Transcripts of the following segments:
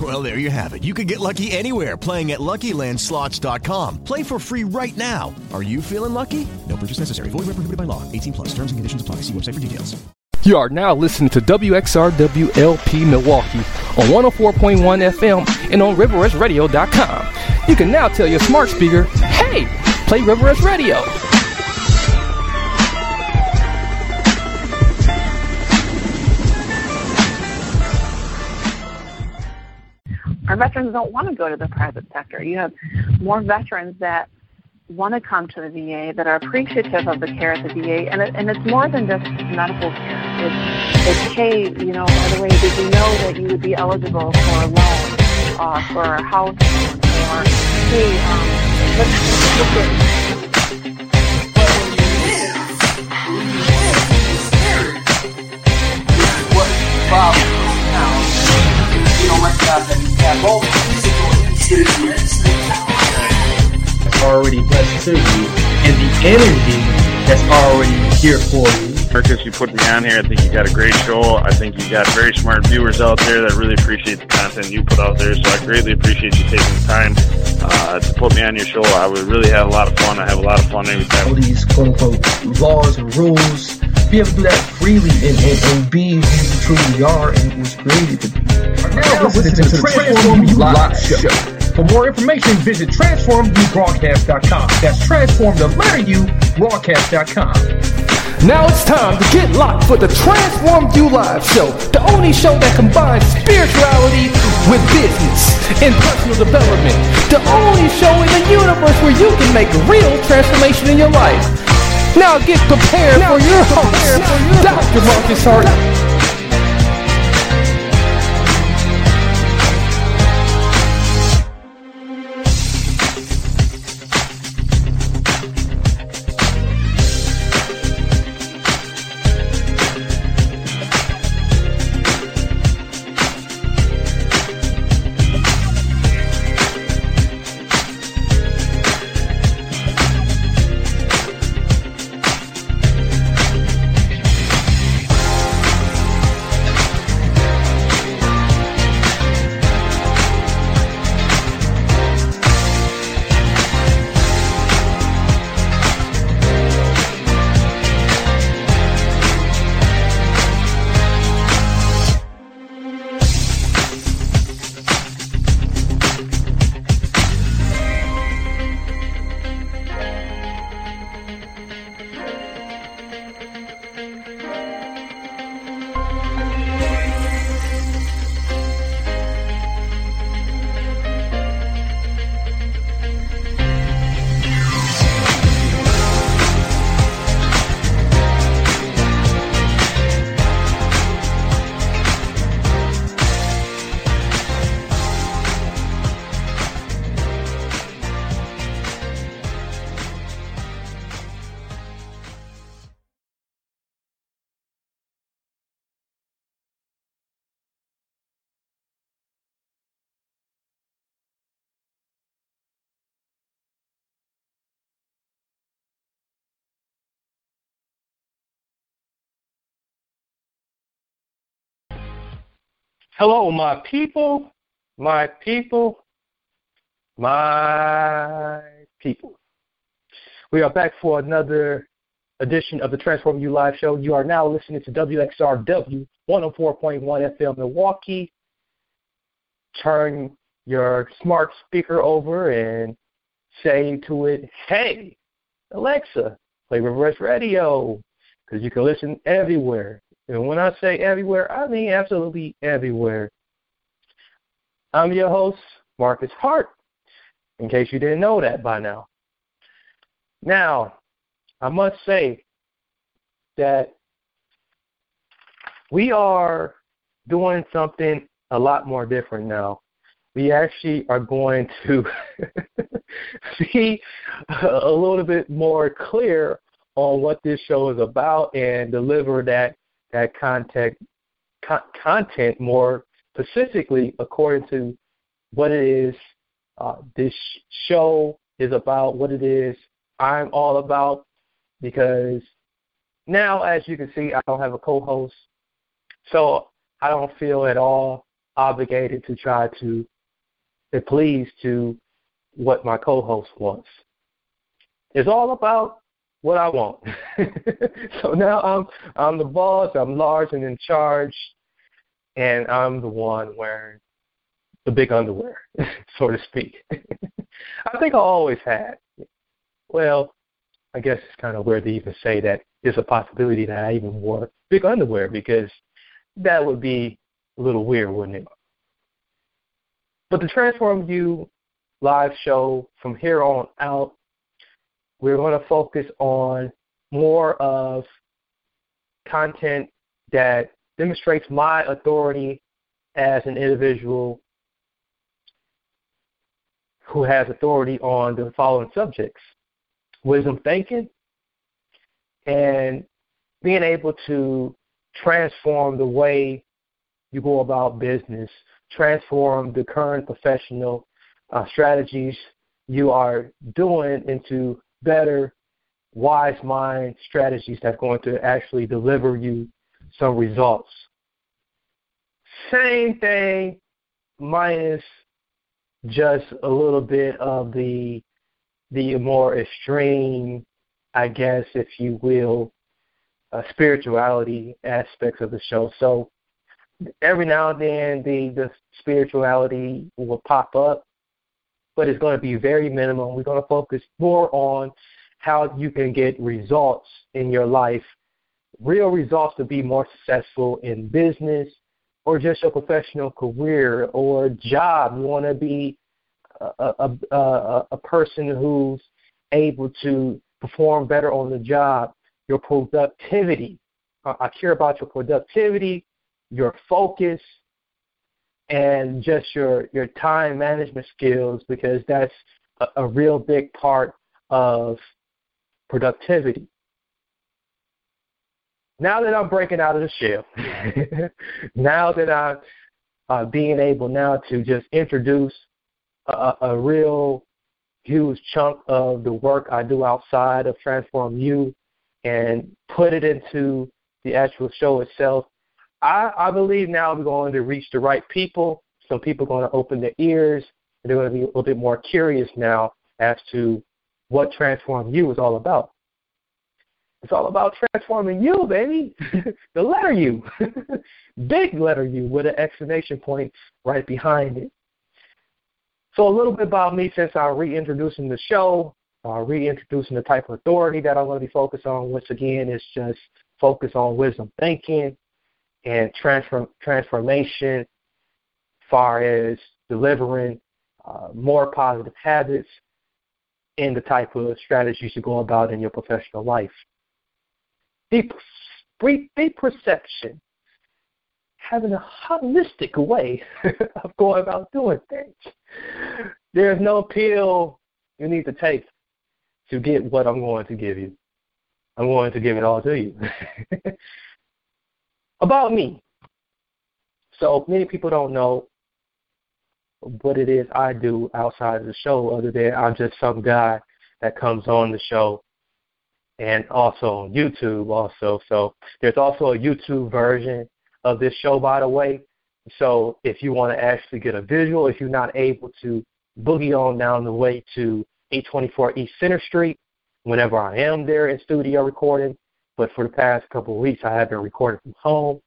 Well, there you have it. You can get lucky anywhere, playing at LuckyLandSlots.com. Play for free right now. Are you feeling lucky? No purchase necessary. Void where prohibited by law. 18 plus. Terms and conditions apply. See website for details. You are now listening to WXRW-LP Milwaukee on 104.1 FM and on RiverWestRadio.com. You can now tell your smart speaker, hey, play Riverwest Radio. Our veterans don't want to go to the private sector. You have more veterans that want to come to the VA, that are appreciative of the care at the VA, and it's more than just medical care. It's hey, you know, by the way, did you know that you would be eligible for a loan, for a house loan, or hey, let's look at already blessed to you, and the energy that's already here for you. Marcus, you put me on here. I think you got a great show. I think you got very smart viewers out there that really appreciate the content you put out there, so I greatly appreciate you taking the time to put me on your show. I would really have a lot of fun. I have a lot of fun every time. All these quote-unquote laws and rules, be able to do that freely and be who you truly are and was created to be. Now listen to the Transform U Live show. For more information, visit TransformUBroadcast.com. That's Transform the letter U, broadcast.com. Now it's time to get locked for the Transform U Live show, the only show that combines spirituality with business and personal development. The only show in the universe where you can make real transformation in your life. Now get prepared for your host, Dr. Marcus Hart. Hello, my people. We are back for another edition of the Transform U Live show. You are now listening to WXRW 104.1 FM Milwaukee. Turn your smart speaker over and say to it, hey, Alexa, play Reverse Radio, because you can listen everywhere. And when I say everywhere, I mean absolutely everywhere. I'm your host, Marcus Hart, in case you didn't know that by now. Now, I must say that we are doing something a lot more different now. We actually are going to be a little bit more clear on what this show is about and deliver that that content more specifically according to what it is this show is about, what it is I'm all about, because now, as you can see, I don't have a co-host, so I don't feel at all obligated to try to please to what my co-host wants. It's all about what I want. So now I'm the boss, I'm large and in charge, and I'm the one wearing the big underwear, so to speak. I think I always had. Well, I guess it's kind of weird to even say that it's a possibility that I even wore big underwear, because that would be a little weird, wouldn't it? But the Transform U live show, from here on out, we're going to focus on more of content that demonstrates my authority as an individual who has authority on the following subjects: wisdom thinking and being able to transform the way you go about business, transform the current professional strategies you are doing into better, wise mind strategies that's going to actually deliver you some results. Same thing, minus just a little bit of the more extreme, I guess, if you will, spirituality aspects of the show. So every now and then the spirituality will pop up, but it's going to be very minimal. We're going to focus more on how you can get results in your life, real results, to be more successful in business or just your professional career or job. You want to be a person who's able to perform better on the job, your productivity. I care about your productivity, your focus, and just your time management skills, because that's a real big part of productivity. Now that I'm breaking out of the shell, now that I'm being able now to just introduce a real huge chunk of the work I do outside of Transform U and put it into the actual show itself, I believe now we're going to reach the right people. Some people are going to open their ears, and they're going to be a little bit more curious now as to what Transform U is all about. It's all about transforming you, baby. The letter U. Big letter U with an exclamation point right behind it. So a little bit about me, since I'm reintroducing the show, reintroducing the type of authority that I'm going to be focused on. Once again, it's just focus on wisdom thinking and transformation, far as delivering more positive habits and the type of strategies you go about in your professional life. Deep perception, having a holistic way of going about doing things. There's no pill you need to take to get what I'm going to give you. I'm going to give it all to you. About me. So many people don't know what it is I do outside of the show, other than I'm just some guy that comes on the show and also on YouTube also. So there's also a YouTube version of this show, by the way. So if you want to actually get a visual, if you're not able to boogie on down the way to 824 East Center Street, whenever I am there in studio recording, but for the past couple of weeks, I have been recording from home,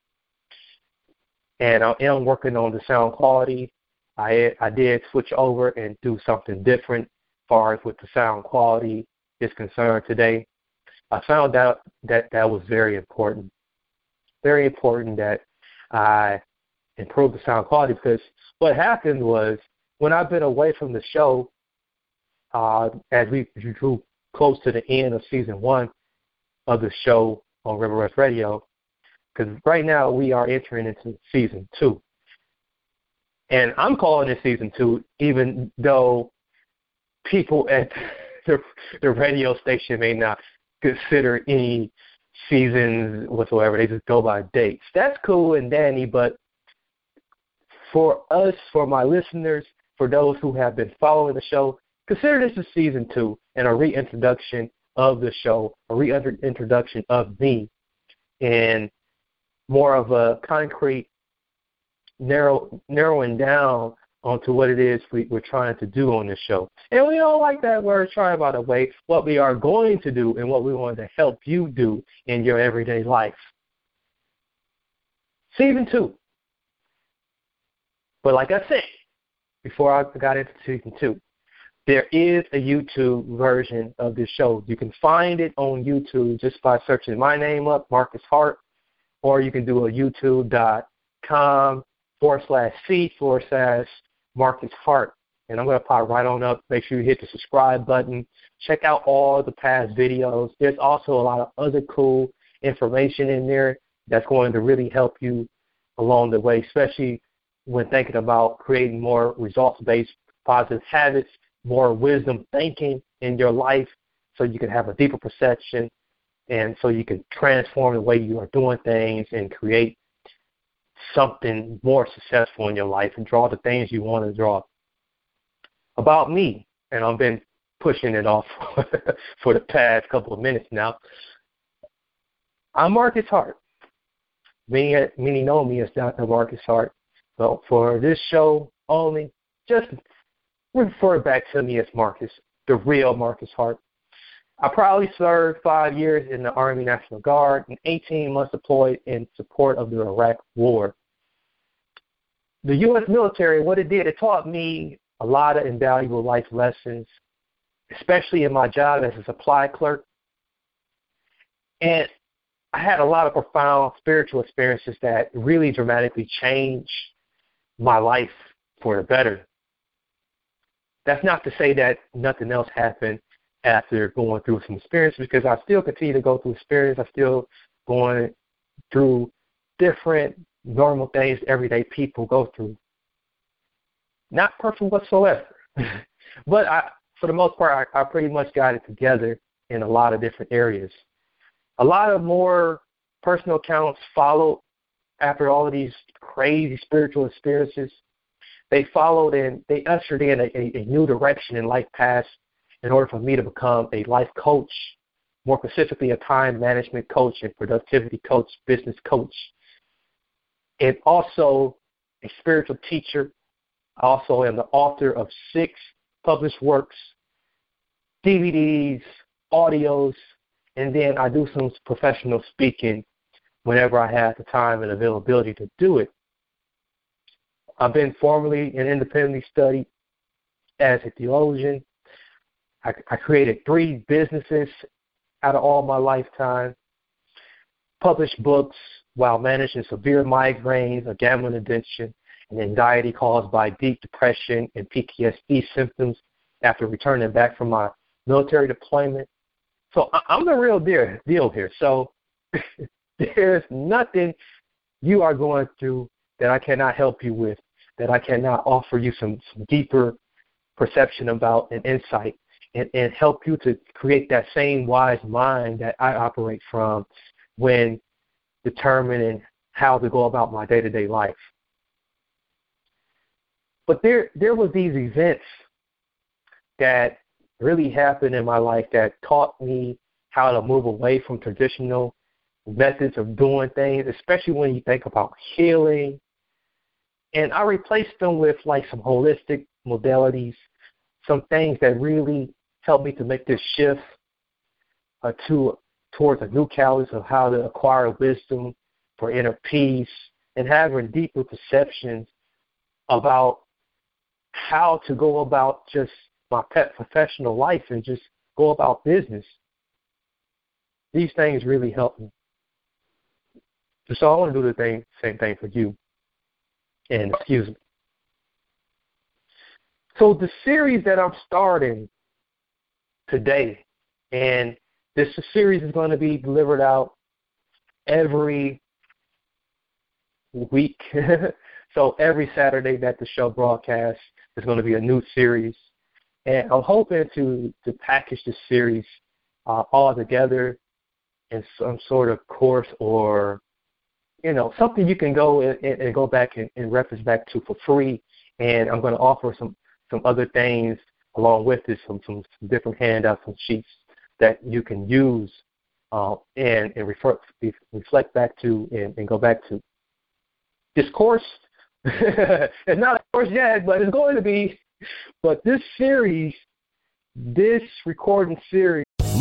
and I am working on the sound quality. I did switch over and do something different as far as with the sound quality is concerned today. I found out that was very important. Very important that I improve the sound quality, because what happened was, when I've been away from the show, as we drew close to the end of season one of the show on Riverwest Radio, because right now we are entering into season two. And I'm calling it season two, even though people at the radio station may not consider any seasons whatsoever. They just go by dates. That's cool and dandy, but for us, for my listeners, for those who have been following the show, consider this a season 2 and a reintroduction of the show, a reintroduction of me, and more of a concrete narrowing down onto what it is we're trying to do on this show. And we don't like that word try, by the way, what we are going to do and what we want to help you do in your everyday life. Season 2. But like I said, before I got into Season 2, there is a YouTube version of this show. You can find it on YouTube just by searching my name up, Marcus Hart, or you can do a youtube.com/C/ Marcus Hart, and I'm going to pop right on up. Make sure you hit the subscribe button. Check out all the past videos. There's also a lot of other cool information in there that's going to really help you along the way, especially when thinking about creating more results-based positive habits, more wisdom thinking in your life so you can have a deeper perception and so you can transform the way you are doing things and create something more successful in your life and draw the things you want to draw. About me, and I've been pushing it off for the past couple of minutes now, I'm Marcus Hart. Many know me as Dr. Marcus Hart. So for this show only, just refer back to me as Marcus, the real Marcus Hart. I proudly served 5 years in the Army National Guard and 18 months deployed in support of the Iraq War. The U.S. military, what it did, it taught me a lot of invaluable life lessons, especially in my job as a supply clerk. And I had a lot of profound spiritual experiences that really dramatically changed my life for the better. That's not to say that nothing else happened after going through some experiences, because I still continue to go through experience. I'm still going through different normal things everyday people go through. Not perfect whatsoever. But for the most part, I pretty much got it together in a lot of different areas. A lot of more personal accounts followed after all of these crazy spiritual experiences. They followed and they ushered in a new direction in life paths in order for me to become a life coach, more specifically a time management coach and productivity coach, business coach, and also a spiritual teacher. I also am the author of 6 published works, DVDs, audios, and then I do some professional speaking whenever I have the time and availability to do it. I've been formally and independently studied as a theologian. I created 3 businesses out of all my lifetime, published books while managing severe migraines, a gambling addiction, and anxiety caused by deep depression and PTSD symptoms after returning back from my military deployment. So I'm the real deal here. So there's nothing you are going through that I cannot help you with, that I cannot offer you some deeper perception about and insight. And help you to create that same wise mind that I operate from when determining how to go about my day-to-day life. But there were these events that really happened in my life that taught me how to move away from traditional methods of doing things, especially when you think about healing. And I replaced them with like some holistic modalities, some things that really helped me to make this shift towards a new calendar of how to acquire wisdom for inner peace and having deeper perceptions about how to go about just my professional life and just go about business. These things really helped me. So I want to do the same thing for you. And excuse me. So the series that I'm starting today, and this series is going to be delivered out every week. So every Saturday that the show broadcasts, there's going to be a new series. And I'm hoping to package this series all together in some sort of course or, you know, something you can go and go back and reference back to for free. And I'm going to offer some other things along with this, some different handouts, some sheets that you can use and reflect back to and go back to. This course, it's not a course yet, but it's going to be. But this series, this recording series.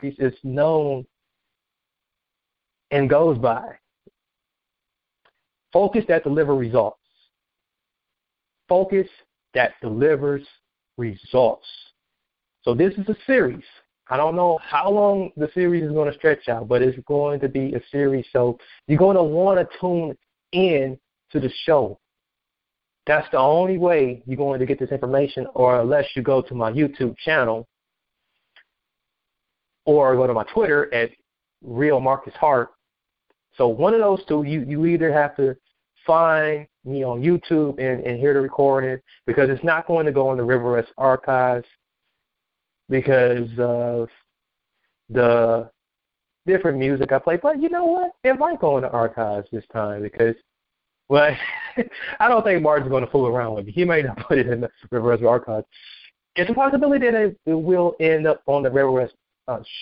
This is known and goes by. Focus that delivers results. Focus that delivers results. So this is a series. I don't know how long the series is going to stretch out, but it's going to be a series. So you're going to want to tune in to the show. That's the only way you're going to get this information, or unless you go to my YouTube channel or go to my Twitter at Real Marcus Hart. So one of those two, you either have to find me on YouTube and hear the recording, because it's not going to go on the Riverwest archives because of the different music I play. But you know what? It might go in the archives this time because, well, I don't think Martin's going to fool around with me. He may not put it in the Riverwest archives. It's a possibility that it will end up on the Riverwest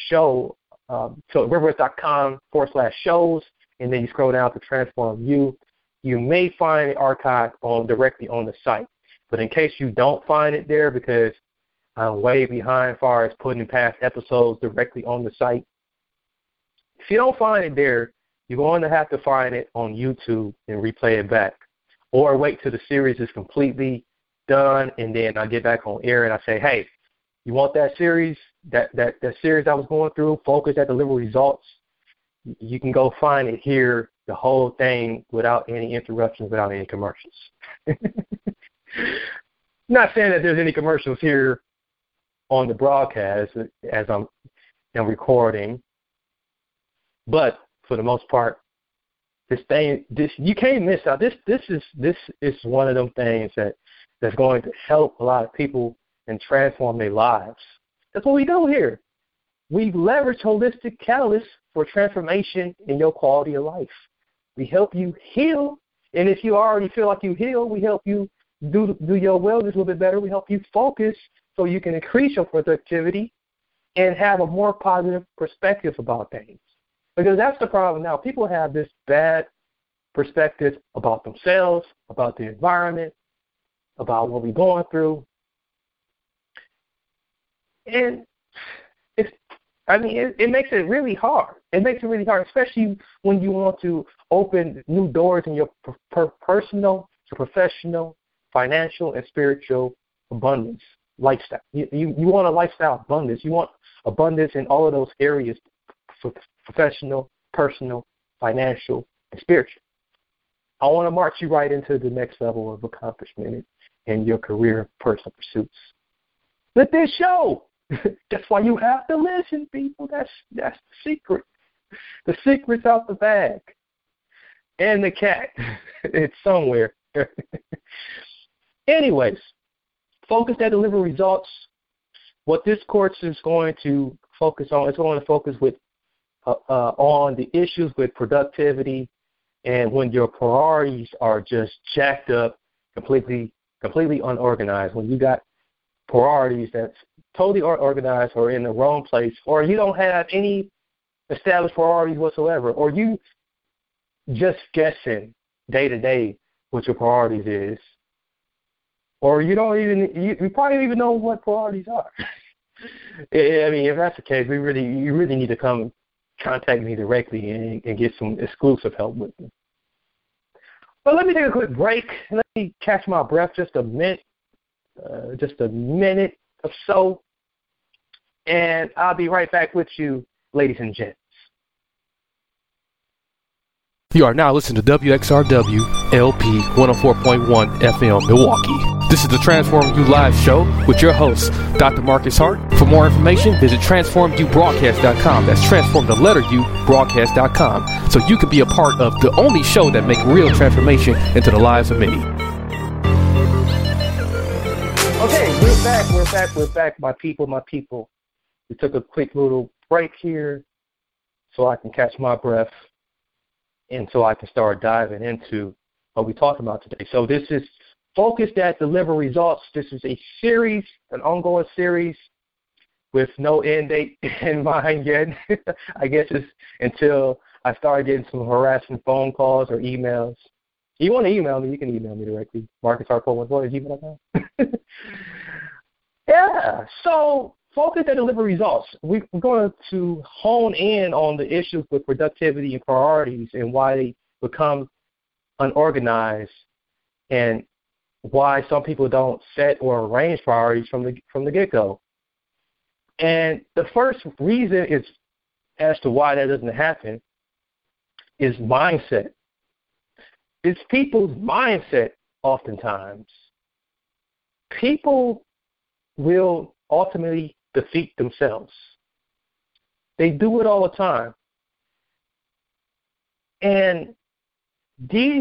show. So Riverwest.com/shows, and then you scroll down to Transform U. You may find the archive directly on the site. But in case you don't find it there, because I'm way behind as far as putting past episodes directly on the site, if you don't find it there, you're going to have to find it on YouTube and replay it back. Or wait till the series is completely done, and then I get back on air and I say, hey, you want that series, that series I was going through, Focus that Deliver Results? You can go find it here, the whole thing, without any interruptions, without any commercials. Not saying that there's any commercials here on the broadcast as I'm recording, but for the most part, this you can't miss out. This is one of them things that's going to help a lot of people and transform their lives. That's what we do here. We leverage holistic catalysts for transformation in your quality of life. We help you heal, and if you already feel like you heal, we help you do your wellness a little bit better. We help you focus so you can increase your productivity and have a more positive perspective about things. Because that's the problem now. People have this bad perspective about themselves, about the environment, about what we're going through. And it makes it really hard. It makes it really hard, especially when you want to open new doors in your personal, professional, financial, and spiritual abundance lifestyle. You want a lifestyle abundance. You want abundance in all of those areas, professional, personal, financial, and spiritual. I want to march you right into the next level of accomplishment in your career, personal pursuits. Let this show. That's why you have to listen, people. That's the secret. The secret's out the bag. And the cat. It's somewhere. Anyways, Focus that Deliver Results. What this course is going to focus on, it's going to focus with on the issues with productivity and when your priorities are just jacked up, completely unorganized, when you got priorities that's totally unorganized or in the wrong place, or you don't have any established priorities whatsoever, or you just guessing day to day what your priorities is, or you probably don't even know what priorities are. I mean, if that's the case, you really need to come contact me directly and get some exclusive help with me. But let me take a quick break. Let me catch my breath just a minute or so, and I'll be right back with you, ladies and gents. You are now listening to WXRW-LP 104.1 FM, Milwaukee. This is the Transform U Live show with your host, Dr. Marcus Hart. For more information, visit TransformUBroadcast.com. That's transform the letter U, broadcast.com. So you can be a part of the only show that makes real transformation into the lives of many. Okay, we're back, my people. We took a quick little break here so I can catch my breath. And so I can start diving into what we're talking about today. So this is Focused at Deliver Results. This is a series, an ongoing series with no end date in mind yet. I guess it's until I start getting some harassing phone calls or emails. If you want to email me, you can email me directly. MarcusHart414@gmail.com. Yeah, so Focused at Deliver Results. We're going to hone in on the issues with productivity and priorities and why they become unorganized and why some people don't set or arrange priorities from the get-go. And the first reason is as to why that doesn't happen is mindset. It's people's mindset oftentimes. People will ultimately defeat themselves. They do it all the time. And these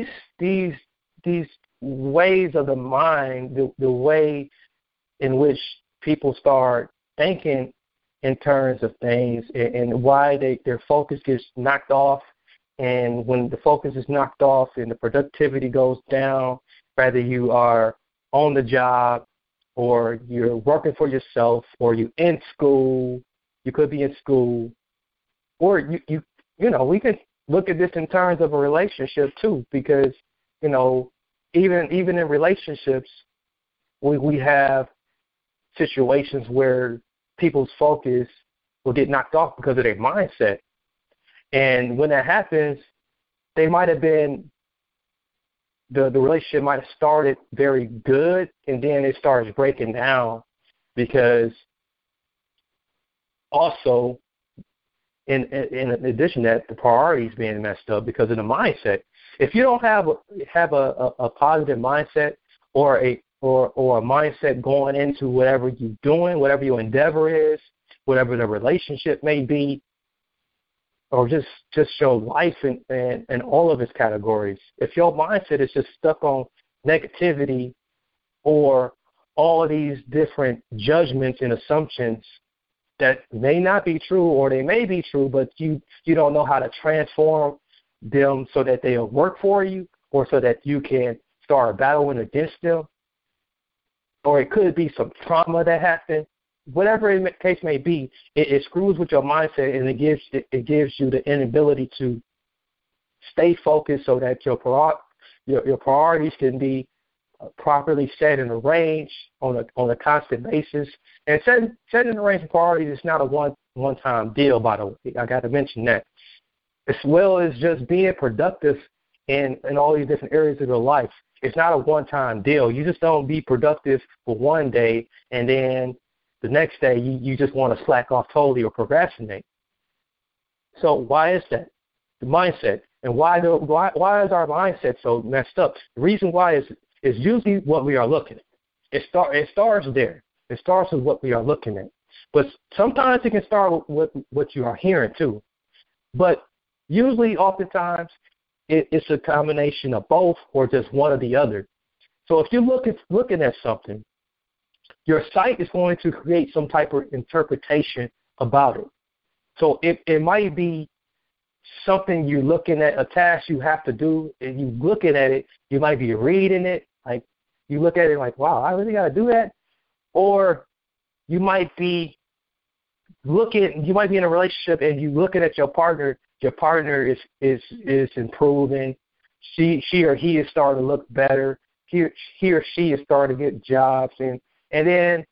ways of the mind, the way in which people start thinking in terms of things and why their focus gets knocked off, and when the focus is knocked off and the productivity goes down, whether you are on the job or you're working for yourself, or you're in school, you could be in school, or you know, we could look at this in terms of a relationship too, because, you know, even in relationships, we have situations where people's focus will get knocked off because of their mindset. And when that happens, they might have been the relationship might have started very good, and then it starts breaking down because also, in addition to that, the priorities being messed up because of the mindset. If you don't have a positive mindset or a mindset going into whatever you're doing, whatever your endeavor is, whatever the relationship may be, or just your life and all of its categories. If your mindset is just stuck on negativity or all of these different judgments and assumptions that may not be true or they may be true, but you don't know how to transform them so that they'll work for you or so that you can start battling against them, or it could be some trauma that happened. Whatever the case may be, it screws with your mindset, and it gives you the inability to stay focused so that your priorities can be properly set and arranged on a constant basis. And setting and arranging priorities is not a one-time deal, by the way. I got to mention that. As well as just being productive in all these different areas of your life. It's not a one-time deal. You just don't be productive for one day and then the next day, you just want to slack off totally or procrastinate. So why is that? The mindset. And why is our mindset so messed up? The reason why is usually what we are looking at. It starts there. It starts with what we are looking at. But sometimes it can start with what you are hearing too. But usually, oftentimes, it's a combination of both or just one or the other. So if you're looking at something, your sight is going to create some type of interpretation about it. So it might be something you're looking at, a task you have to do, and you're looking at it, you might be reading it, like you look at it like, wow, I really got to do that? Or you might be in a relationship and you're looking at your partner is improving, she or he is starting to look better, he or she is starting to get jobs, and then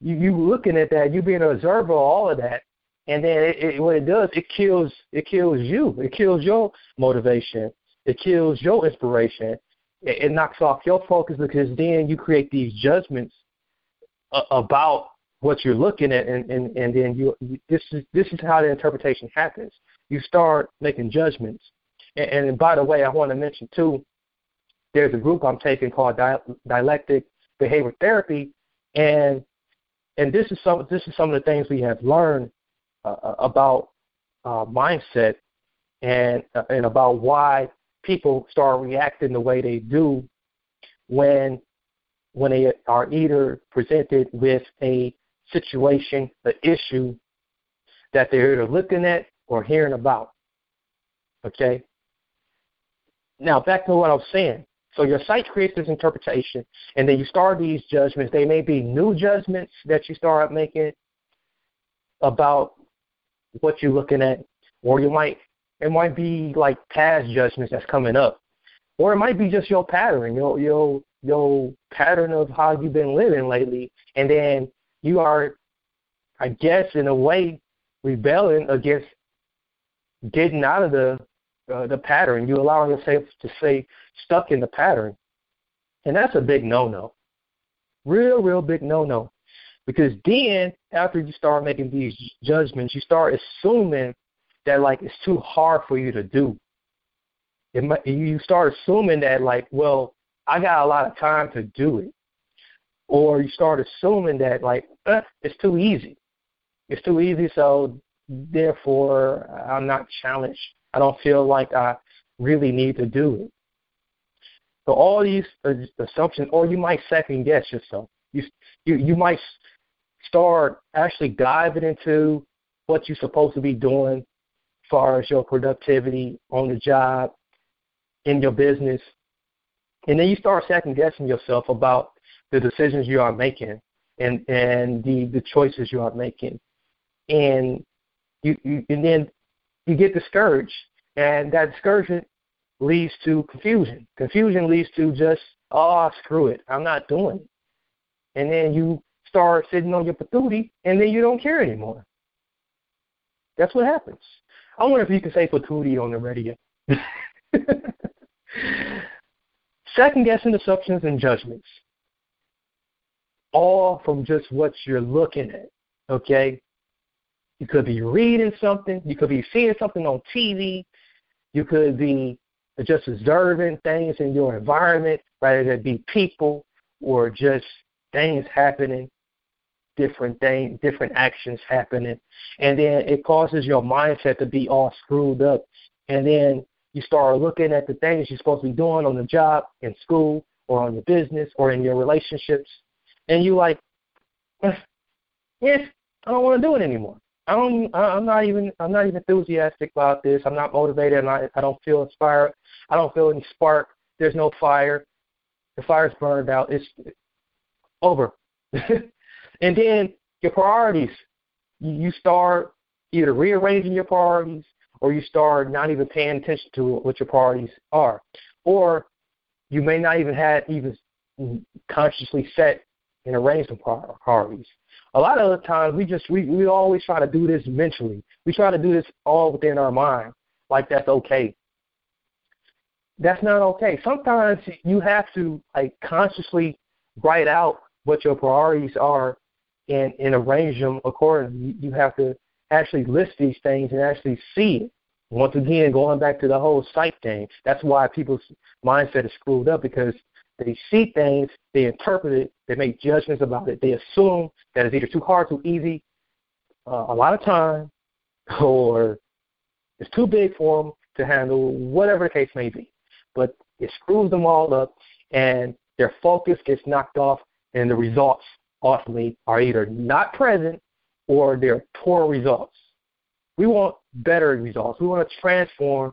you looking at that, you being an observer of all of that, and then what it does, it kills you. It kills your motivation. It kills your inspiration. It knocks off your focus because then you create these judgments about what you're looking at, and then this is how the interpretation happens. You start making judgments. And by the way, I want to mention, too, there's a group I'm taking called Dialectic Behavior Therapy, and this is some of the things we have learned about mindset and about why people start reacting the way they do when they are either presented with a situation, an issue that they're either looking at or hearing about. Okay? Now, back to what I was saying. So your sight creates this interpretation, and then you start these judgments. They may be new judgments that you start making about what you're looking at, or it might be like past judgments that's coming up, or it might be just your pattern, your pattern of how you've been living lately, and then you are, I guess, in a way, rebelling against getting out of the pattern. You allowing yourself to stay stuck in the pattern, and that's a big no-no, real big no-no, because then after you start making these judgments, you start assuming that like it's too hard for you to do. You start assuming that like, well, I got a lot of time to do it, or you start assuming that like it's too easy. It's too easy, so therefore I'm not challenged. I don't feel like I really need to do it. So all these assumptions, or you might second guess yourself. You might start actually diving into what you're supposed to be doing as far as your productivity on the job, in your business. And then you start second guessing yourself about the decisions you are making and the choices you are making. And then you get discouraged, and that discouragement leads to confusion. Confusion leads to just, oh, screw it, I'm not doing it. And then you start sitting on your patootie, and then you don't care anymore. That's what happens. I wonder if you can say patootie on the radio. Second-guessing assumptions and judgments, all from just what you're looking at, okay? You could be reading something. You could be seeing something on TV. You could be just observing things in your environment, rather than be people or just things happening, different actions happening. And then it causes your mindset to be all screwed up. And then you start looking at the things you're supposed to be doing on the job, in school, or on your business, or in your relationships. And you're like, yes, I don't want to do it anymore. I'm not even enthusiastic about this. I'm not motivated. I don't feel inspired. I don't feel any spark. There's no fire. The fire's burned out. It's over. And then your priorities. You start either rearranging your priorities, or you start not even paying attention to what your priorities are. Or you may not even have consciously set and arranged some priorities. A lot of the times, we always try to do this mentally. We try to do this all within our mind, like that's okay. That's not okay. Sometimes you have to like consciously write out what your priorities are and arrange them accordingly. You have to actually list these things and actually see it. Once again, going back to the whole sight thing, that's why people's mindset is screwed up, because they see things, they interpret it, they make judgments about it. They assume that it's either too hard, too easy, a lot of time, or it's too big for them to handle, whatever the case may be. But it screws them all up, and their focus gets knocked off, and the results ultimately are either not present or they're poor results. We want better results. We want to transform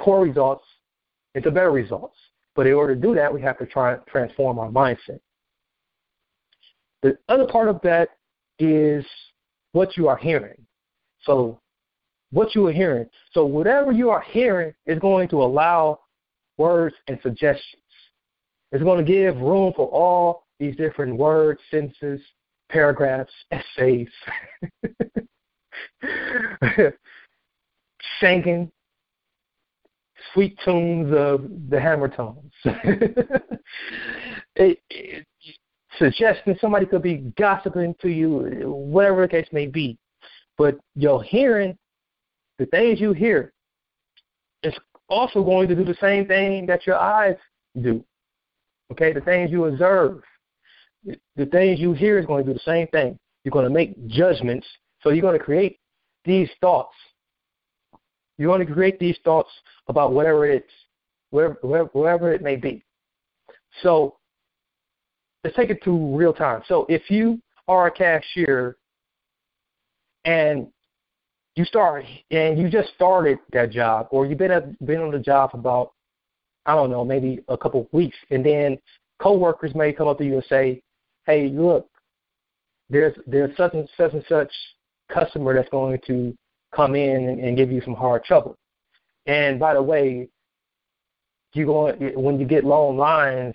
poor results into better results. But in order to do that, we have to try to transform our mindset. The other part of that is what you are hearing. So what you are hearing. So whatever you are hearing is going to allow words and suggestions. It's going to give room for all these different words, sentences, paragraphs, essays, singing, sweet tunes of the hammer tones. It suggesting somebody could be gossiping to you, whatever the case may be. But your hearing, the things you hear, is also going to do the same thing that your eyes do. Okay, the things you observe, the things you hear is going to do the same thing. You're going to make judgments. So you're going to create these thoughts. You're going to create these thoughts about whatever it is, wherever it may be. So let's take it to real time. So if you are a cashier and you just started that job, or you've been on the job for about, I don't know, maybe a couple of weeks, and then coworkers may come up to you and say, "Hey, look, there's such and such customer that's going to come in and give you some hard trouble. And by the way, when you get long lines,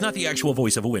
not the actual voice of a winner.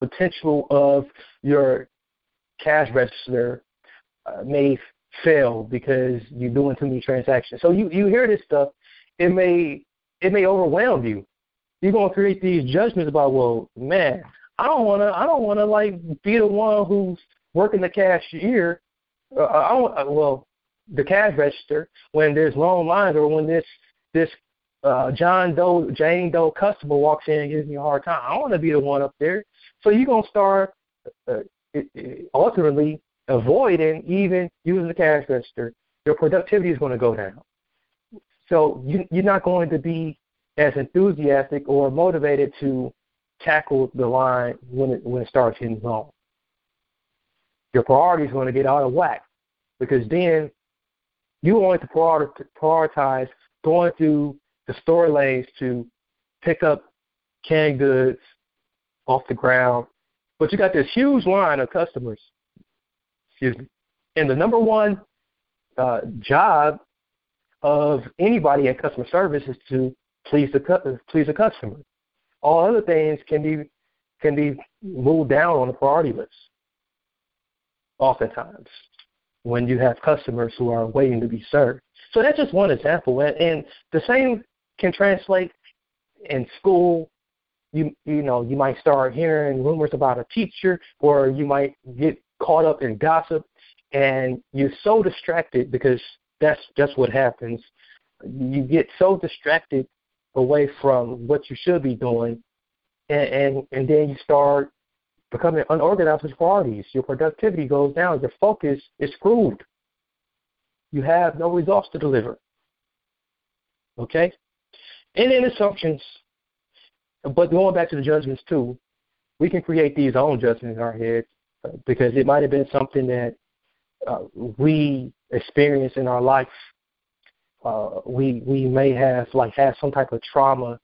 Potential of your cash register may fail because you're doing too many transactions. So you hear this stuff, it may overwhelm you. You're gonna create these judgments about, well, man, I don't wanna like be the one who's working the cashier. The cash register when there's long lines, or when this John Doe, Jane Doe customer walks in and gives me a hard time. I don't want to be the one up there. So you're going to start ultimately avoiding even using the cash register. Your productivity is going to go down. So you're not going to be as enthusiastic or motivated to tackle the line when it starts hitting long. Your priority is going to get out of whack, because then you want to prioritize going through the store lanes to pick up canned goods off the ground. But you got this huge line of customers, and the number one job of anybody at customer service is to please the customer. All other things can be moved down on the priority list. Oftentimes, when you have customers who are waiting to be served. So that's just one example, and the same can translate in school. You might start hearing rumors about a teacher, or you might get caught up in gossip, and you're so distracted, because that's just what happens. You get so distracted away from what you should be doing, and then you start becoming unorganized with priorities. Your productivity goes down. Your focus is screwed. You have no results to deliver. Okay? And then assumptions. But going back to the judgments too, we can create these own judgments in our heads, because it might have been something that we experienced in our life. We may have had some type of trauma,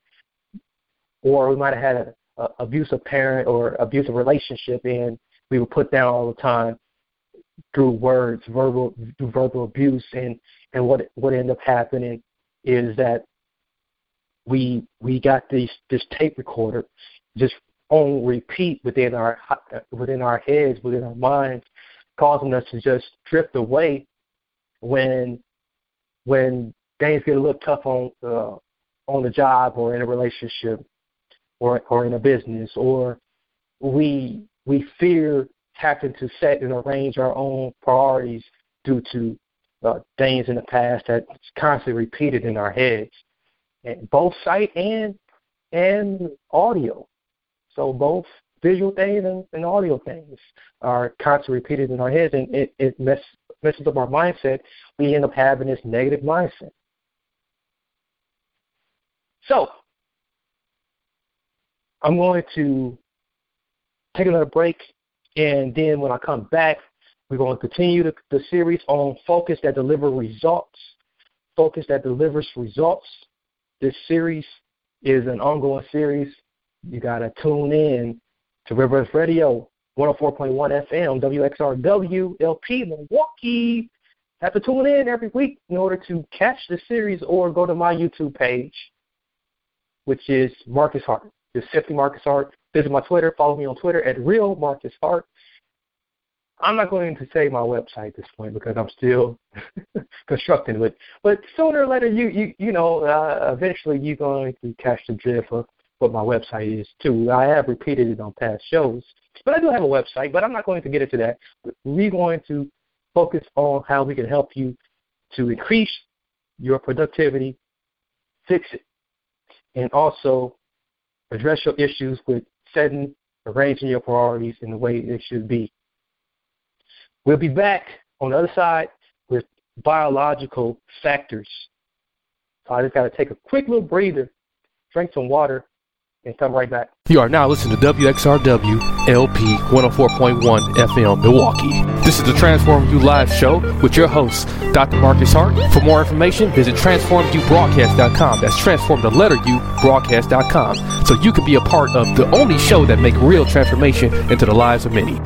or we might have had an abusive parent or abusive relationship, and we were put down all the time through words, verbal abuse, and what ended up happening is that we got this tape recorder just on repeat within our heads, within our minds, causing us to just drift away when things get a little tough on the job, or in a relationship, or in a business, or we fear having to set and arrange our own priorities due to things in the past that's constantly repeated in our heads. And both sight and audio. So both visual things and audio things are constantly repeated in our heads, and it messes up our mindset. We end up having this negative mindset. So I'm going to take another break, and then when I come back, we're going to continue the series on Focus That Delivers Results. Focus That Delivers Results. This series is an ongoing series. You got to tune in to Rivers Radio, 104.1 FM, WXRW-LP, Milwaukee. Have to tune in every week in order to catch the series, or go to my YouTube page, which is Marcus Hart. Just simply Marcus Hart. Visit my Twitter. Follow me on Twitter at Real Marcus Hart. I'm not going to say my website at this point because I'm still constructing it. But sooner or later, eventually you're going to catch the drift of what my website is too. I have repeated it on past shows. But I do have a website, but I'm not going to get into that. We're going to focus on how we can help you to increase your productivity, fix it, and also address your issues with setting, arranging your priorities in the way it should be. We'll be back on the other side with biological factors. So I just got to take a quick little breather, drink some water, and come right back. You are now listening to WXRW-LP 104.1 FM, Milwaukee. This is the Transform U Live show with your host, Dr. Marcus Hart. For more information, visit TransformUBroadcast.com. That's transform the letter U, broadcast.com. So you can be a part of the only show that makes real transformation into the lives of many.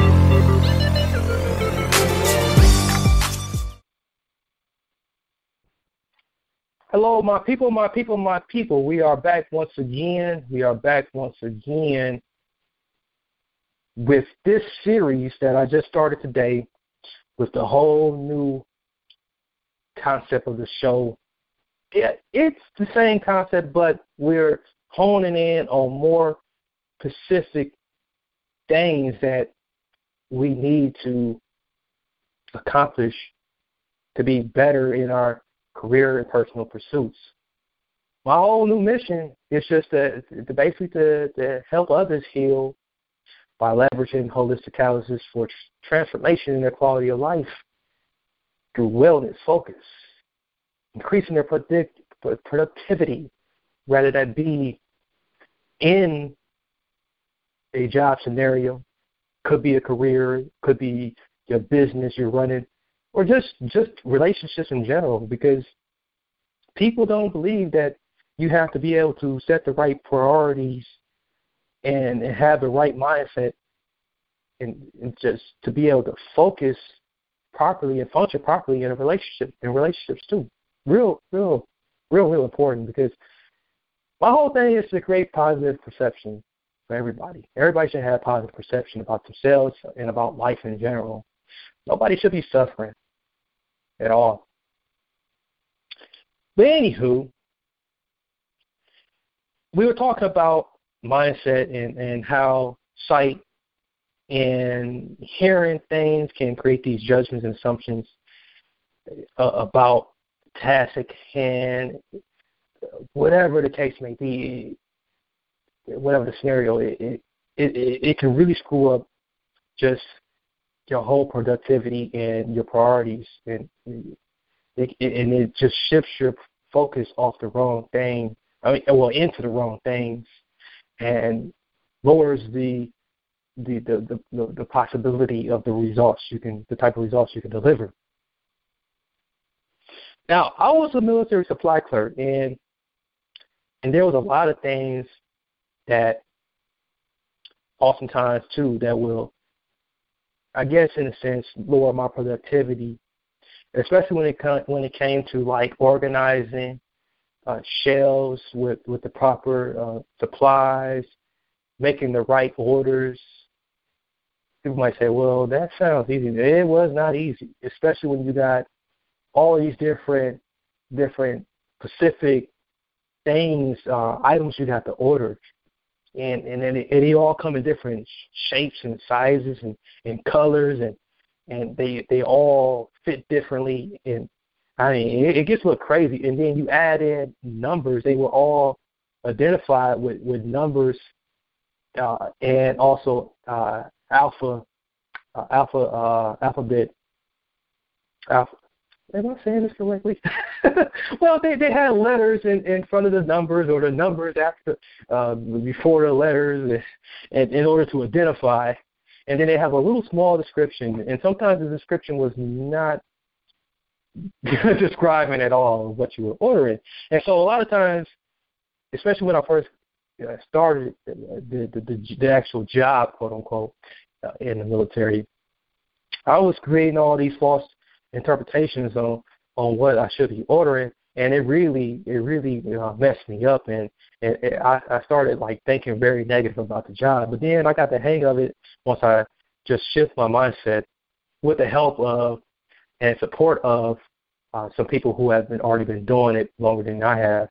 Hello, my people, my people, my people. We are back once again. We are back once again with this series that I just started today with the whole new concept of the show. It's the same concept, but we're honing in on more specific things that we need to accomplish to be better in our career and personal pursuits. My whole new mission is just to help others heal by leveraging holistic catalysis for transformation in their quality of life through wellness focus, increasing their productivity, rather than be in a job scenario, could be a career, could be your business you're running, or just relationships in general, because people don't believe that you have to be able to set the right priorities and have the right mindset and just to be able to focus properly and function properly in a relationship, in relationships too. Real important, because my whole thing is to create positive perception for everybody. Everybody should have positive perception about themselves and about life in general. Nobody should be suffering at all. But anywho, we were talking about mindset and how sight and hearing things can create these judgments and assumptions about tasks at hand, whatever the case may be, whatever the scenario, it can really screw up just your whole productivity and your priorities, and it just shifts your focus off the wrong thing. Into the wrong things, and lowers the possibility of the type of results you can deliver. Now, I was a military supply clerk, and there was a lot of things that, oftentimes too, that will, I guess, in a sense, lower my productivity, especially when it came to like organizing shelves with the proper supplies, making the right orders. People might say, "Well, that sounds easy." It was not easy, especially when you got all these different specific things, items you have to order. And they all come in different shapes and sizes and colors, and they all fit differently. And I mean, it gets a little crazy. And then you add in numbers; they were all identified with numbers, and also alphabet, am I saying this correctly? Well, they had letters in front of the numbers, or the numbers after before the letters, in order to identify. And then they have a little small description, and sometimes the description was not describing at all what you were ordering. And so a lot of times, especially when I first started the actual job, quote unquote, in the military, I was creating all these false interpretations on what I should be ordering, and it really messed me up, and I started like thinking very negative about the job. But then I got the hang of it once I just shift my mindset with the help of and support of some people who have already been doing it longer than I have.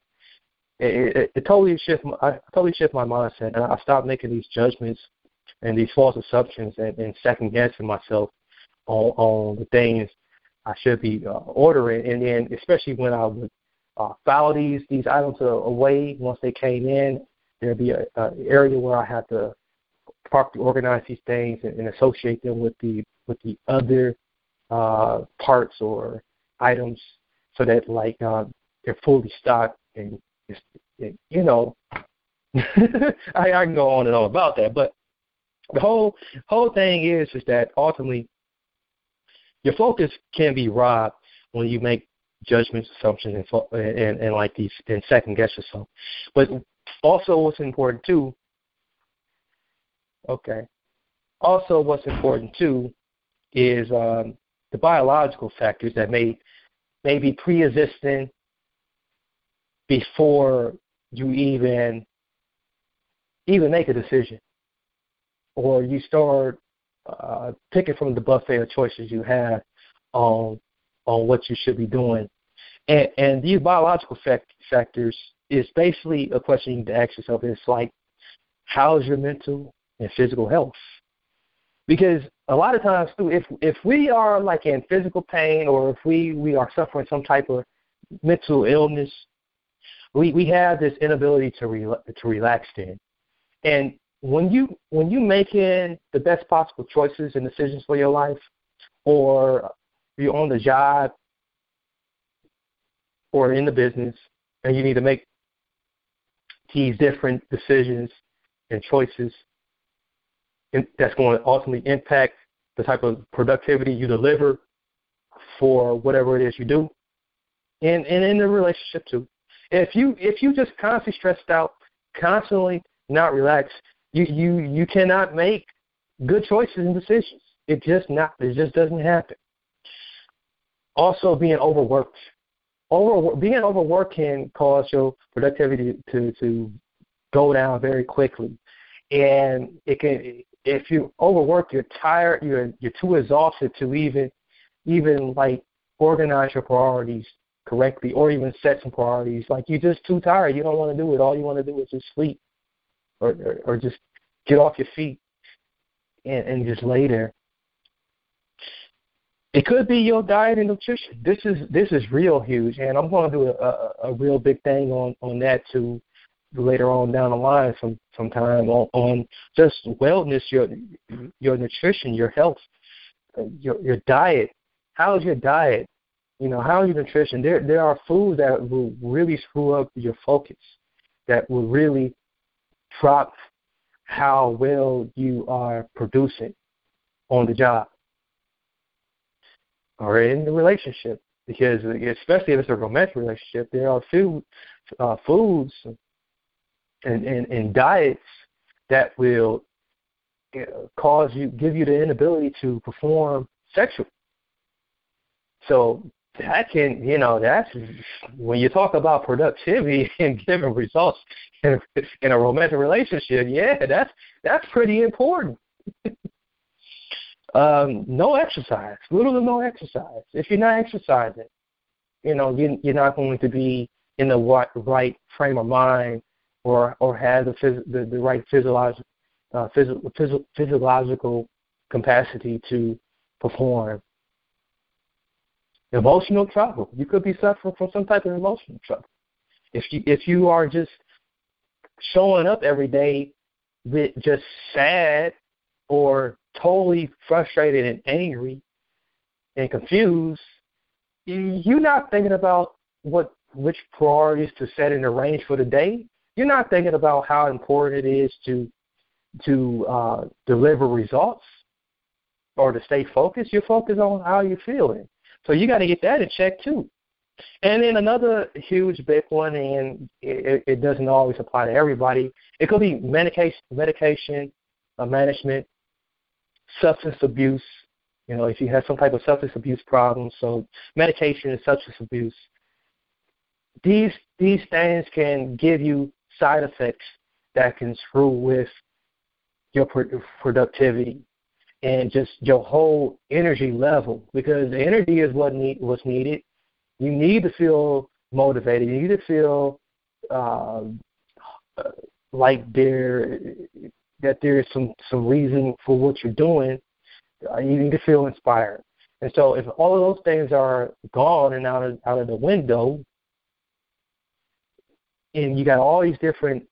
I totally shift my mindset, and I stopped making these judgments and these false assumptions and second guessing myself on the things I should be ordering. And then, especially when I would file these items away once they came in, there'd be an area where I had to properly organize these things and associate them with the other parts or items, so that they're fully stocked and. You know, I can go on and on about that, but the whole thing is that ultimately your focus can be robbed when you make judgments, assumptions, and like these, and second guess yourself. But also, what's important too is the biological factors that may be pre-existing before you even make a decision, or you start picking from the buffet of choices you have on what you should be doing. And these biological factors is basically a question you need to ask yourself. It's like, how's your mental and physical health? Because a lot of times, too, if we are like in physical pain, or if we are suffering some type of mental illness, we have this inability to relax then. And when you making the best possible choices and decisions for your life, or you're on the job or in the business, and you need to make these different decisions and choices, and that's going to ultimately impact the type of productivity you deliver for whatever it is you do, and in the relationship too. If you just constantly stressed out, constantly not relaxed, you cannot make good choices and decisions. It just doesn't happen. Also, being overworked. Being overworked can cause your productivity to go down very quickly, and it can. If you overwork, you're tired. You're too exhausted to even like organize your priorities correctly, or even set some priorities. Like, you're just too tired. You don't want to do it. All you want to do is just sleep, or just get off your feet and just lay there. It could be your diet and nutrition. This is real huge, and I'm going to do a real big thing on that too later on down the line sometime on just wellness, your nutrition, your health, your diet. How's your diet? You know, how's your nutrition? There are foods that will really screw up your focus, that will really drop how well you are producing on the job or in the relationship. Because especially if it's a romantic relationship, there are foods and diets that will give you the inability to perform sexually. So that can, you know, that's when you talk about productivity and giving results in a romantic relationship. Yeah, that's pretty important. No exercise, little to no exercise. If you're not exercising, you know, you're not going to be in the right frame of mind, or have the right physiological capacity to perform. Emotional trouble. You could be suffering from some type of emotional trouble. If you are just showing up every day with just sad or totally frustrated and angry and confused, you're not thinking about which priorities to set and arrange for the day. You're not thinking about how important it is to deliver results or to stay focused. You're focused on how you're feeling. So you got to get that in check too. And then another huge big one, and it doesn't always apply to everybody. It could be medication management, substance abuse. You know, if you have some type of substance abuse problem, so medication and substance abuse. These things can give you side effects that can screw with your productivity and just your whole energy level, because the energy is what's needed. You need to feel motivated. You need to feel like there is some reason for what you're doing. You need to feel inspired. And so if all of those things are gone and out of the window, and you got all these different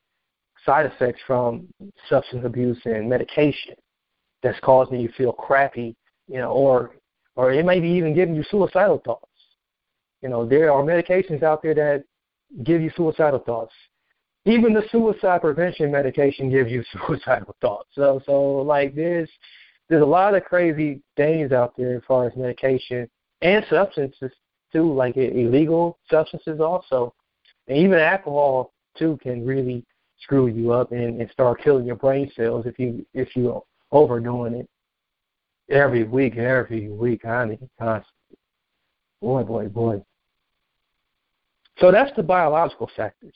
side effects from substance abuse and medication that's causing you to feel crappy, you know, or it may be even giving you suicidal thoughts. You know, there are medications out there that give you suicidal thoughts. Even the suicide prevention medication gives you suicidal thoughts. So like there's a lot of crazy things out there as far as medication and substances too, like illegal substances also. And even alcohol too can really screw you up and start killing your brain cells if you're overdoing it every week. I mean, constantly. Boy. So that's the biological factors.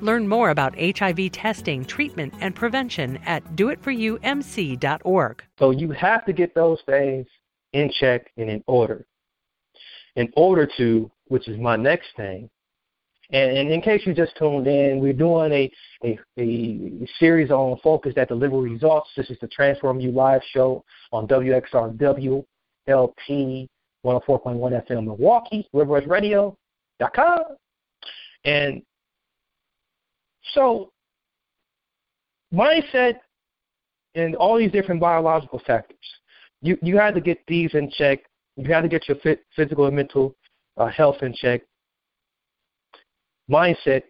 Learn more about HIV testing, treatment, and prevention at doitforyoumc.org. So you have to get those things in check and in order. In order to, which is my next thing, and in case you just tuned in, we're doing a series on Focus That Delivers Results. This is the Transform U Live show on WXRW-LP 104.1 FM Milwaukee, RiverwestRadio.com. And so mindset and all these different biological factors, you have to get these in check. You have to get your physical and mental health in check. Mindset,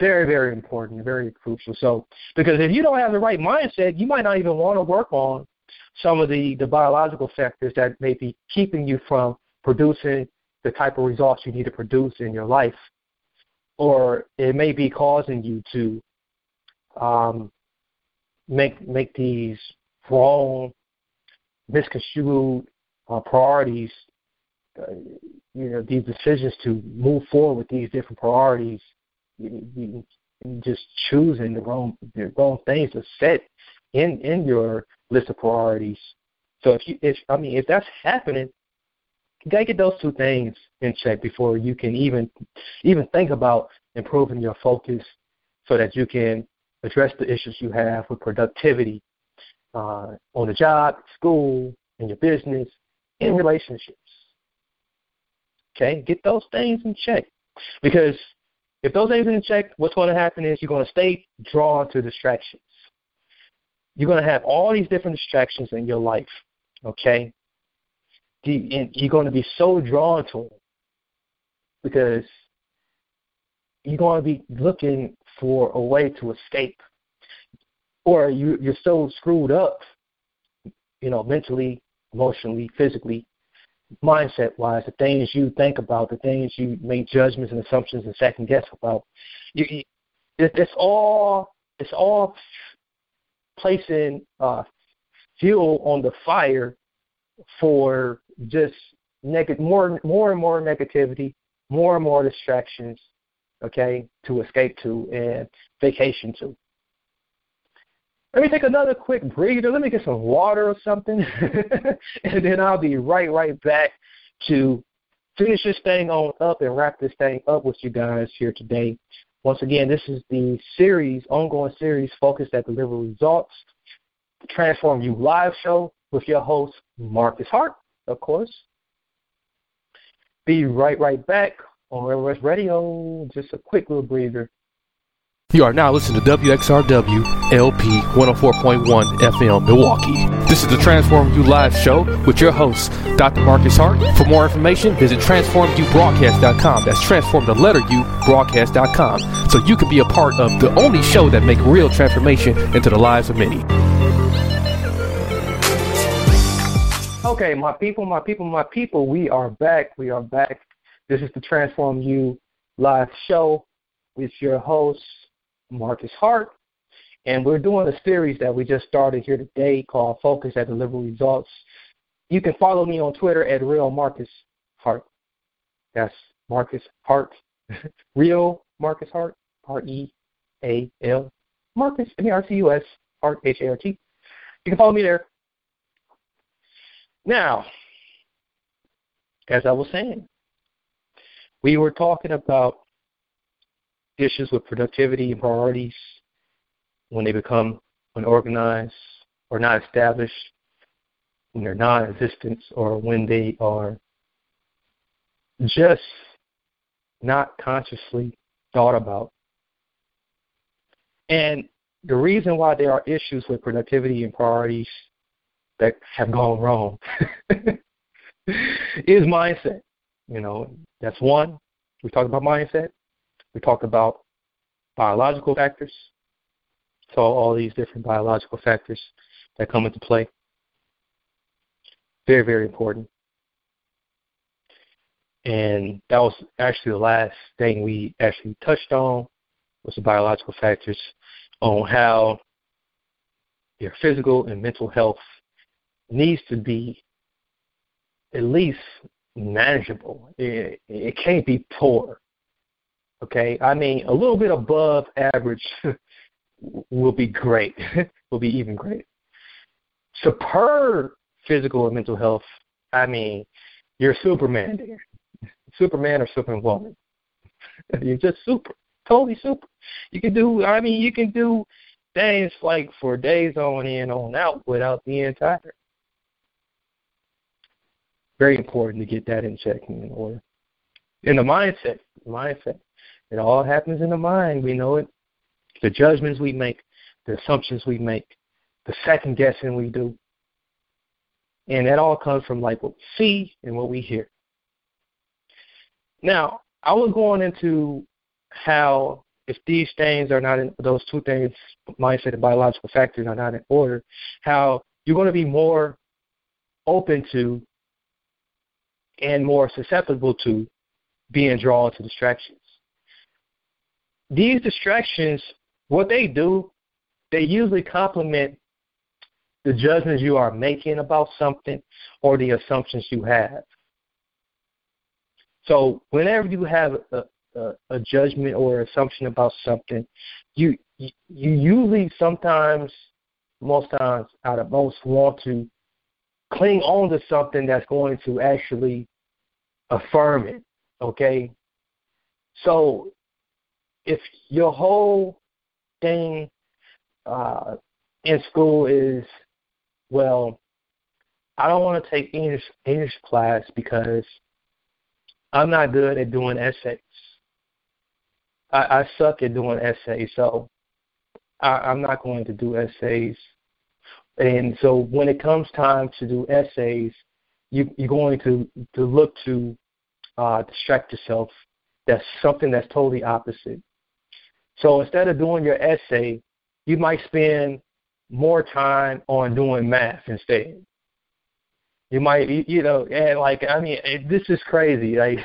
very, very important, very crucial. So because if you don't have the right mindset, you might not even want to work on some of the biological factors that may be keeping you from producing the type of results you need to produce in your life. Or it may be causing you to make these wrong, misconstrued priorities. You know, these decisions to move forward with these different priorities, you just choosing the wrong things to set in your list of priorities. So if that's happening, you got to get those two things in check before you can even think about improving your focus so that you can address the issues you have with productivity on the job, school, in your business, in relationships. Okay? Get those things in check. Because if those things are in check, what's going to happen is you're going to stay drawn to distractions. You're going to have all these different distractions in your life, okay? And you're going to be so drawn to them because you're going to be looking for a way to escape, or you're so screwed up, you know, mentally, emotionally, physically, mindset-wise, the things you think about, the things you make judgments and assumptions and second guess about. You, It's all placing fuel on the fire for just more and more negativity, more and more distractions, okay, to escape to and vacation to. Let me take another quick breather. Let me get some water or something, and then I'll be right back to finish this thing on up and wrap this thing up with you guys here today. Once again, this is the ongoing series focused at delivering results, Transform U Live show with your host, Marcus Hart, of course. Be right back on Riverwest Radio. Just a quick little breather. You are now listening to WXRW-LP 104.1 FM, Milwaukee. This is the Transform U Live show with your host, Dr. Marcus Hart. For more information, visit TransformUBroadcast.com. That's transform the letter U, broadcast.com. So you can be a part of the only show that makes real transformation into the lives of many. Okay, my people, we are back. This is the Transform U Live show with your host, Marcus Hart, and we're doing a series that we just started here today called Focus at Deliver Results. You can follow me on Twitter at Real Marcus Hart. That's Marcus Hart. Real Marcus Hart, R-E-A-L, Marcus, M-A-R-C-U-S, Hart, H-A-R-T. You can follow me there. Now, as I was saying, we were talking about issues with productivity and priorities when they become unorganized or not established, when they're non-existent, or when they are just not consciously thought about. And the reason why there are issues with productivity and priorities that have gone wrong is mindset. You know, that's one. We talked about mindset. We talked about biological factors, so all these different biological factors that come into play. Very, very important. And that was actually the last thing we actually touched on, was the biological factors on how your physical and mental health needs to be at least manageable. It can't be poor. Okay, I mean, a little bit above average will be great, will be even great. Superb physical and mental health, I mean, you're Superman there. Superman or Superwoman. You're just super, totally super. You can do things like for days on in, on out without being tired. Very important to get that in check and in order. And the mindset. It all happens in the mind. We know it. The judgments we make, the assumptions we make, the second guessing we do. And that all comes from like what we see and what we hear. Now, I was going into how if these things are not in, those two things, mindset and biological factors, are not in order, how you're going to be more open to and more susceptible to being drawn to distractions. These distractions, what they do, they usually complement the judgments you are making about something or the assumptions you have. So whenever you have a judgment or assumption about something, you usually sometimes, most times, out of most, want to cling on to something that's going to actually affirm it, okay? So if your whole thing in school is, well, I don't want to take English class because I'm not good at doing essays. I suck at doing essays, so I'm not going to do essays. And so when it comes time to do essays, you're going to look to distract yourself. That's something that's totally opposite. So instead of doing your essay, you might spend more time on doing math instead. You might, you know, and like, I mean, this is crazy. Like,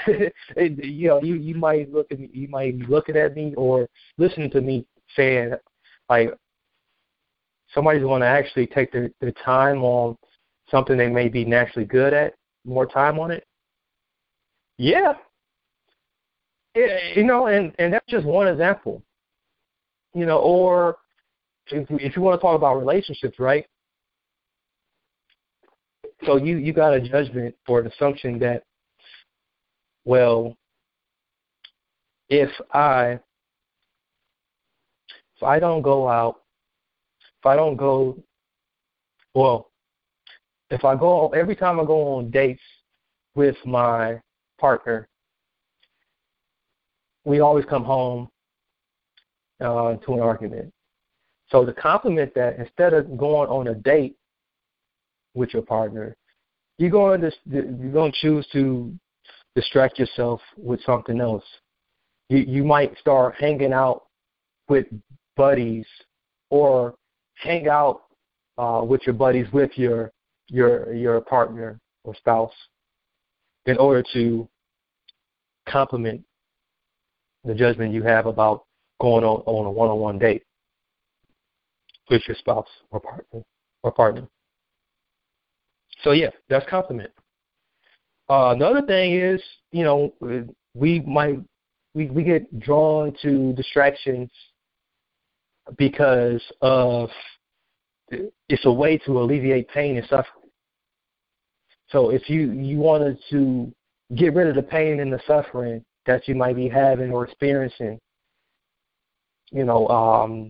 you know, you might look at me, you might be looking at me or listening to me saying, like, somebody's going to actually take their time on something they may be naturally good at, more time on it. Yeah. It, you know, and that's just one example. You know, or if you want to talk about relationships, right? So you got a judgment or an assumption that, well, if I don't go out, if I don't go, well, if I go, every time I go on dates with my partner, we always come home to an argument. So to compliment that, instead of going on a date with your partner, you're going to choose to distract yourself with something else. You might start hanging out with buddies, or hang out with your buddies with your partner or spouse, in order to compliment the judgment you have about going on a one-on-one date with your spouse or partner. So, yeah, that's compliment. Another thing is, you know, we get drawn to distractions because of it's a way to alleviate pain and suffering. So if you wanted to get rid of the pain and the suffering that you might be having or experiencing, you know,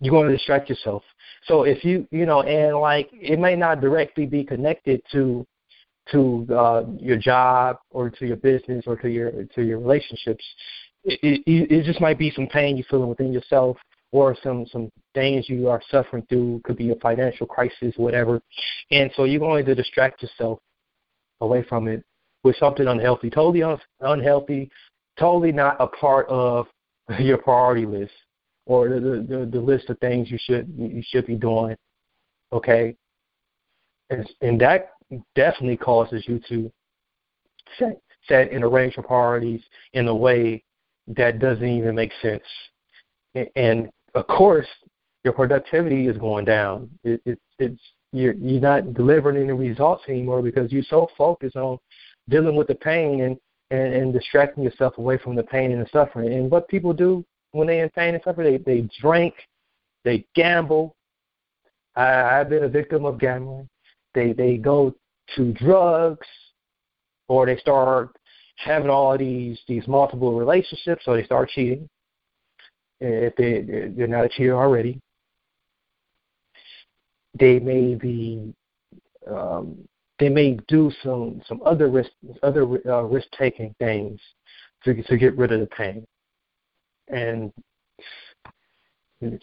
you're going to distract yourself. So if you know, and like it may not directly be connected to your job or to your business or to your relationships. It just might be some pain you're feeling within yourself, or some things you are suffering through. Could be a financial crisis, whatever. And so you're going to distract yourself away from it with something unhealthy, totally unhealthy, totally not a part of your priority list, or the list of things you should be doing, okay? And that definitely causes you to set and arrange your priorities in a way that doesn't even make sense. And of course, your productivity is going down. You're not delivering any results anymore because you're so focused on dealing with the pain and distracting yourself away from the pain and the suffering. And what people do when they're in pain and suffering, they drink, they gamble. I've been a victim of gambling. They go to drugs, or they start having all these multiple relationships, so they start cheating if they're not a cheater already. They may be they may do some other risk taking things to get rid of the pain. And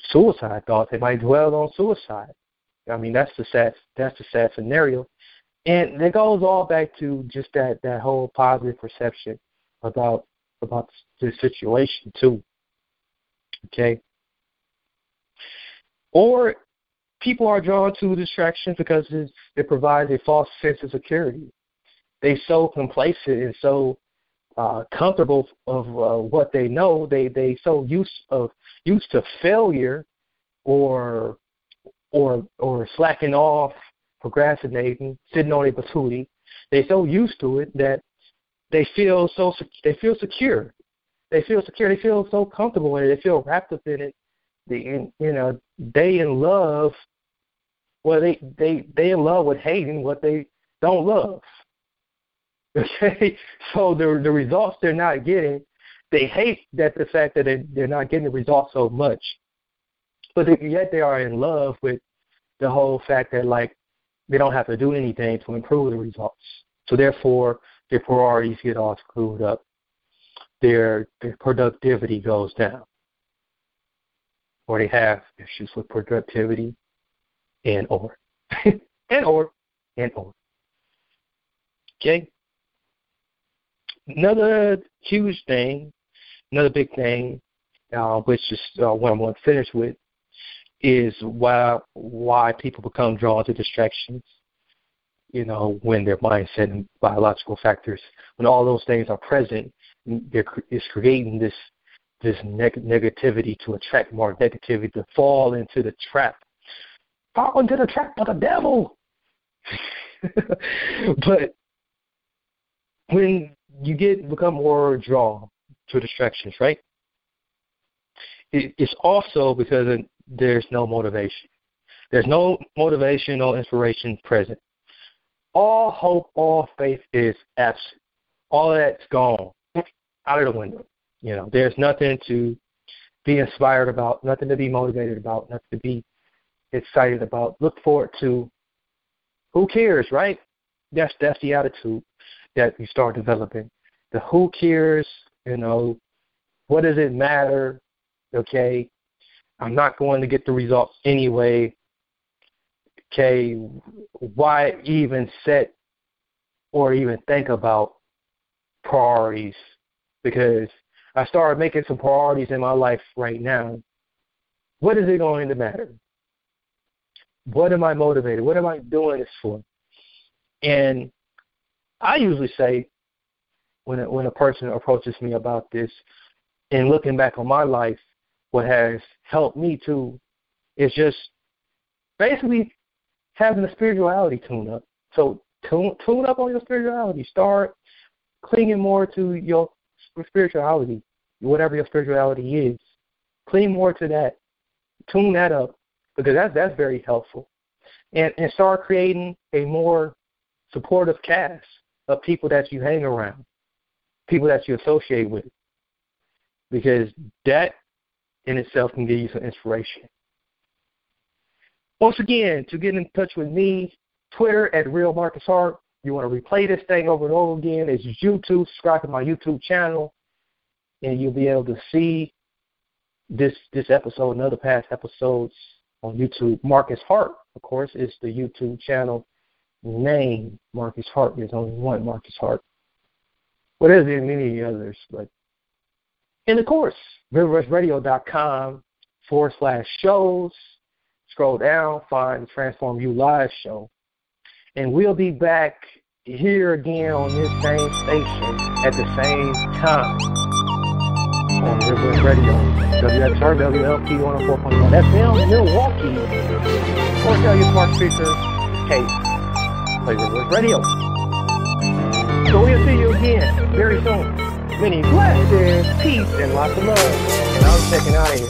suicide thoughts, they might dwell on suicide. I mean, that's the sad scenario. And it goes all back to just that whole positive perception about the situation too. Okay. Or people are drawn to distractions because it provides a false sense of security. They're so complacent and so comfortable of what they know. They so used to failure or slacking off, procrastinating, sitting on a patootie. They so used to it that they feel secure. They feel so comfortable in it. They feel wrapped up in it. They in love. Well, they in love with hating what they don't love. Okay, so the results they're not getting, they hate that the fact that they're not getting the results so much, but yet they are in love with the whole fact that like they don't have to do anything to improve the results. So therefore, their priorities get all screwed up. Their productivity goes down, or they have issues with productivity, and or. Okay. Another huge thing, another big thing, which is what I'm going to finish with, is why people become drawn to distractions. you know, when their mindset and biological factors, when all those things are present, it's creating this negativity to attract more negativity, to fall into the trap. Fall into the trap of the devil. But when you become more drawn to distractions, right? It's also because there's no motivation. There's no motivation, no inspiration present. All hope, all faith is absent. All that's gone out of the window. You know, there's nothing to be inspired about, nothing to be motivated about, nothing to be excited about, look forward to. Who cares, right? That's the attitude that you start developing. The who cares, you know, what does it matter? Okay, I'm not going to get the results anyway. Okay, why even set or even think about priorities? Because I started making some priorities in my life right now. What is it going to matter? What am I motivated? What am I doing this for? And I usually say when a person approaches me about this, and looking back on my life, what has helped me too is just basically having a spirituality tune-up. So tune up on your spirituality. Start clinging more to your spirituality, whatever your spirituality is. Cling more to that. Tune that up, because that's very helpful. And start creating a more supportive cast of people that you hang around, people that you associate with, because that in itself can give you some inspiration. Once again, to get in touch with me, Twitter at Real Marcus Hart. You want to replay this thing over and over again, it's YouTube. Subscribe to my YouTube channel, and you'll be able to see this episode and other past episodes on YouTube. Marcus Hart, of course, is the YouTube channel name. Marcus Hart, there's only one Marcus Hart. Well, there's many others, but. And, of course, riverwestradio.com/shows. Scroll down, find the Transform U Live show. And we'll be back here again on this same station at the same time on Rivers Radio, WXRW-LP 104.1 FM, Milwaukee. Or tell your smart speaker, hey, play Rivers Radio. So we'll see you again very soon. Many blessings, peace, and lots of love. And I'm checking out of here.